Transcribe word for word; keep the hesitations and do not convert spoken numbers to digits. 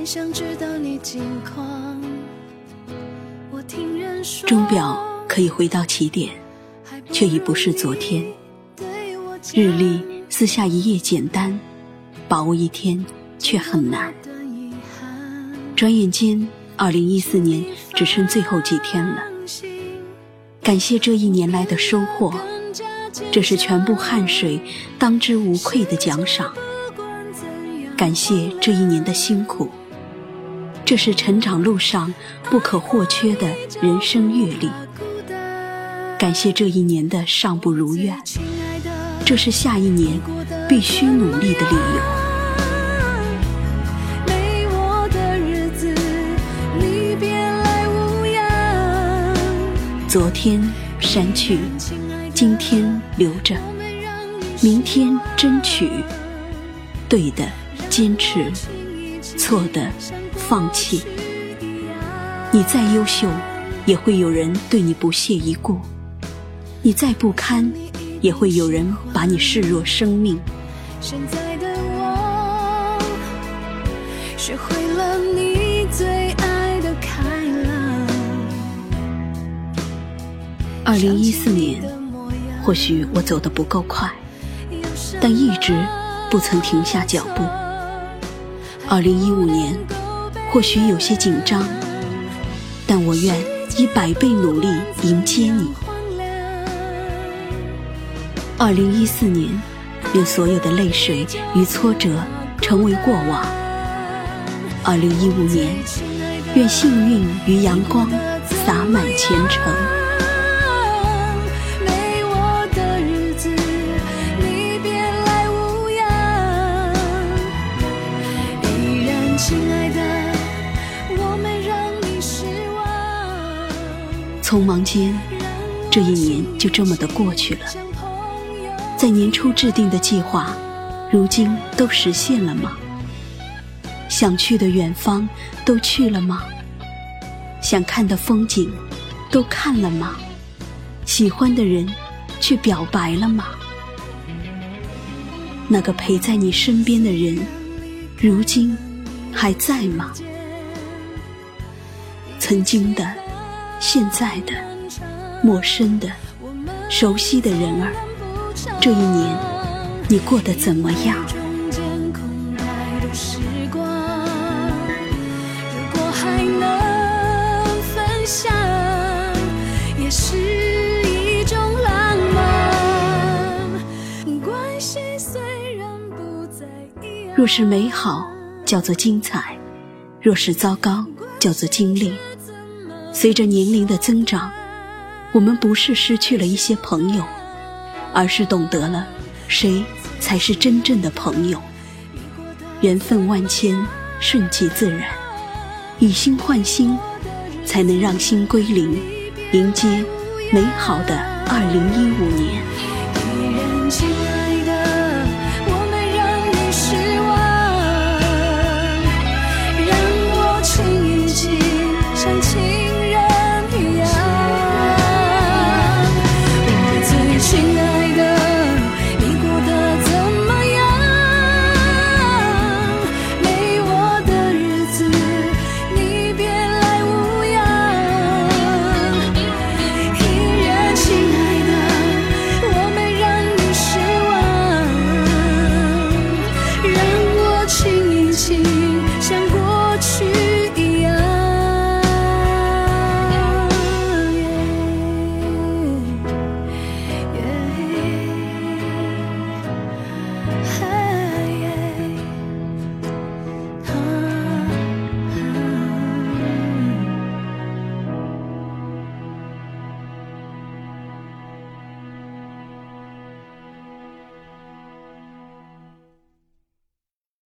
很想知道你近况。我听人说钟表可以回到起点，却已不是昨天。日历撕下一页简单，把握一天却很难。转眼间二零一四年只剩最后几天了，感谢这一年来的收获，这是全部汗水当之无愧的奖赏。感谢这一年的辛苦，这是成长路上不可或缺的人生阅历。感谢这一年的尚不如愿，这是下一年必须努力的理由。昨天删去，今天留着，明天争取。对的坚持，错的放弃。你再优秀，也会有人对你不屑一顾；你再不堪，也会有人把你视若生命。现在的我，学会了你最爱的开朗。二零一四年，或许我走得不够快，但一直不曾停下脚步。二零一五年，或许有些紧张，但我愿以百倍努力迎接你。二零一四年，愿所有的泪水与挫折成为过往。二零一五年，愿幸运与阳光洒满前程。没我的日子，你别来无恙。依然，亲爱的，我没让你失望。匆忙间，这一年就这么的过去了。在年初制定的计划，如今都实现了吗？想去的远方都去了吗？想看的风景都看了吗？喜欢的人去表白了吗？那个陪在你身边的人，如今还在吗？曾经的，现在的，陌生的，熟悉的人儿，这一年你过得怎么样？如果还能分享，也是一种浪漫。关系虽然不再一样，若是美好叫做精彩，若是糟糕叫做经历。随着年龄的增长，我们不是失去了一些朋友，而是懂得了谁才是真正的朋友。缘分万千，顺其自然，以心换心，才能让心归零，迎接美好的二零一五年。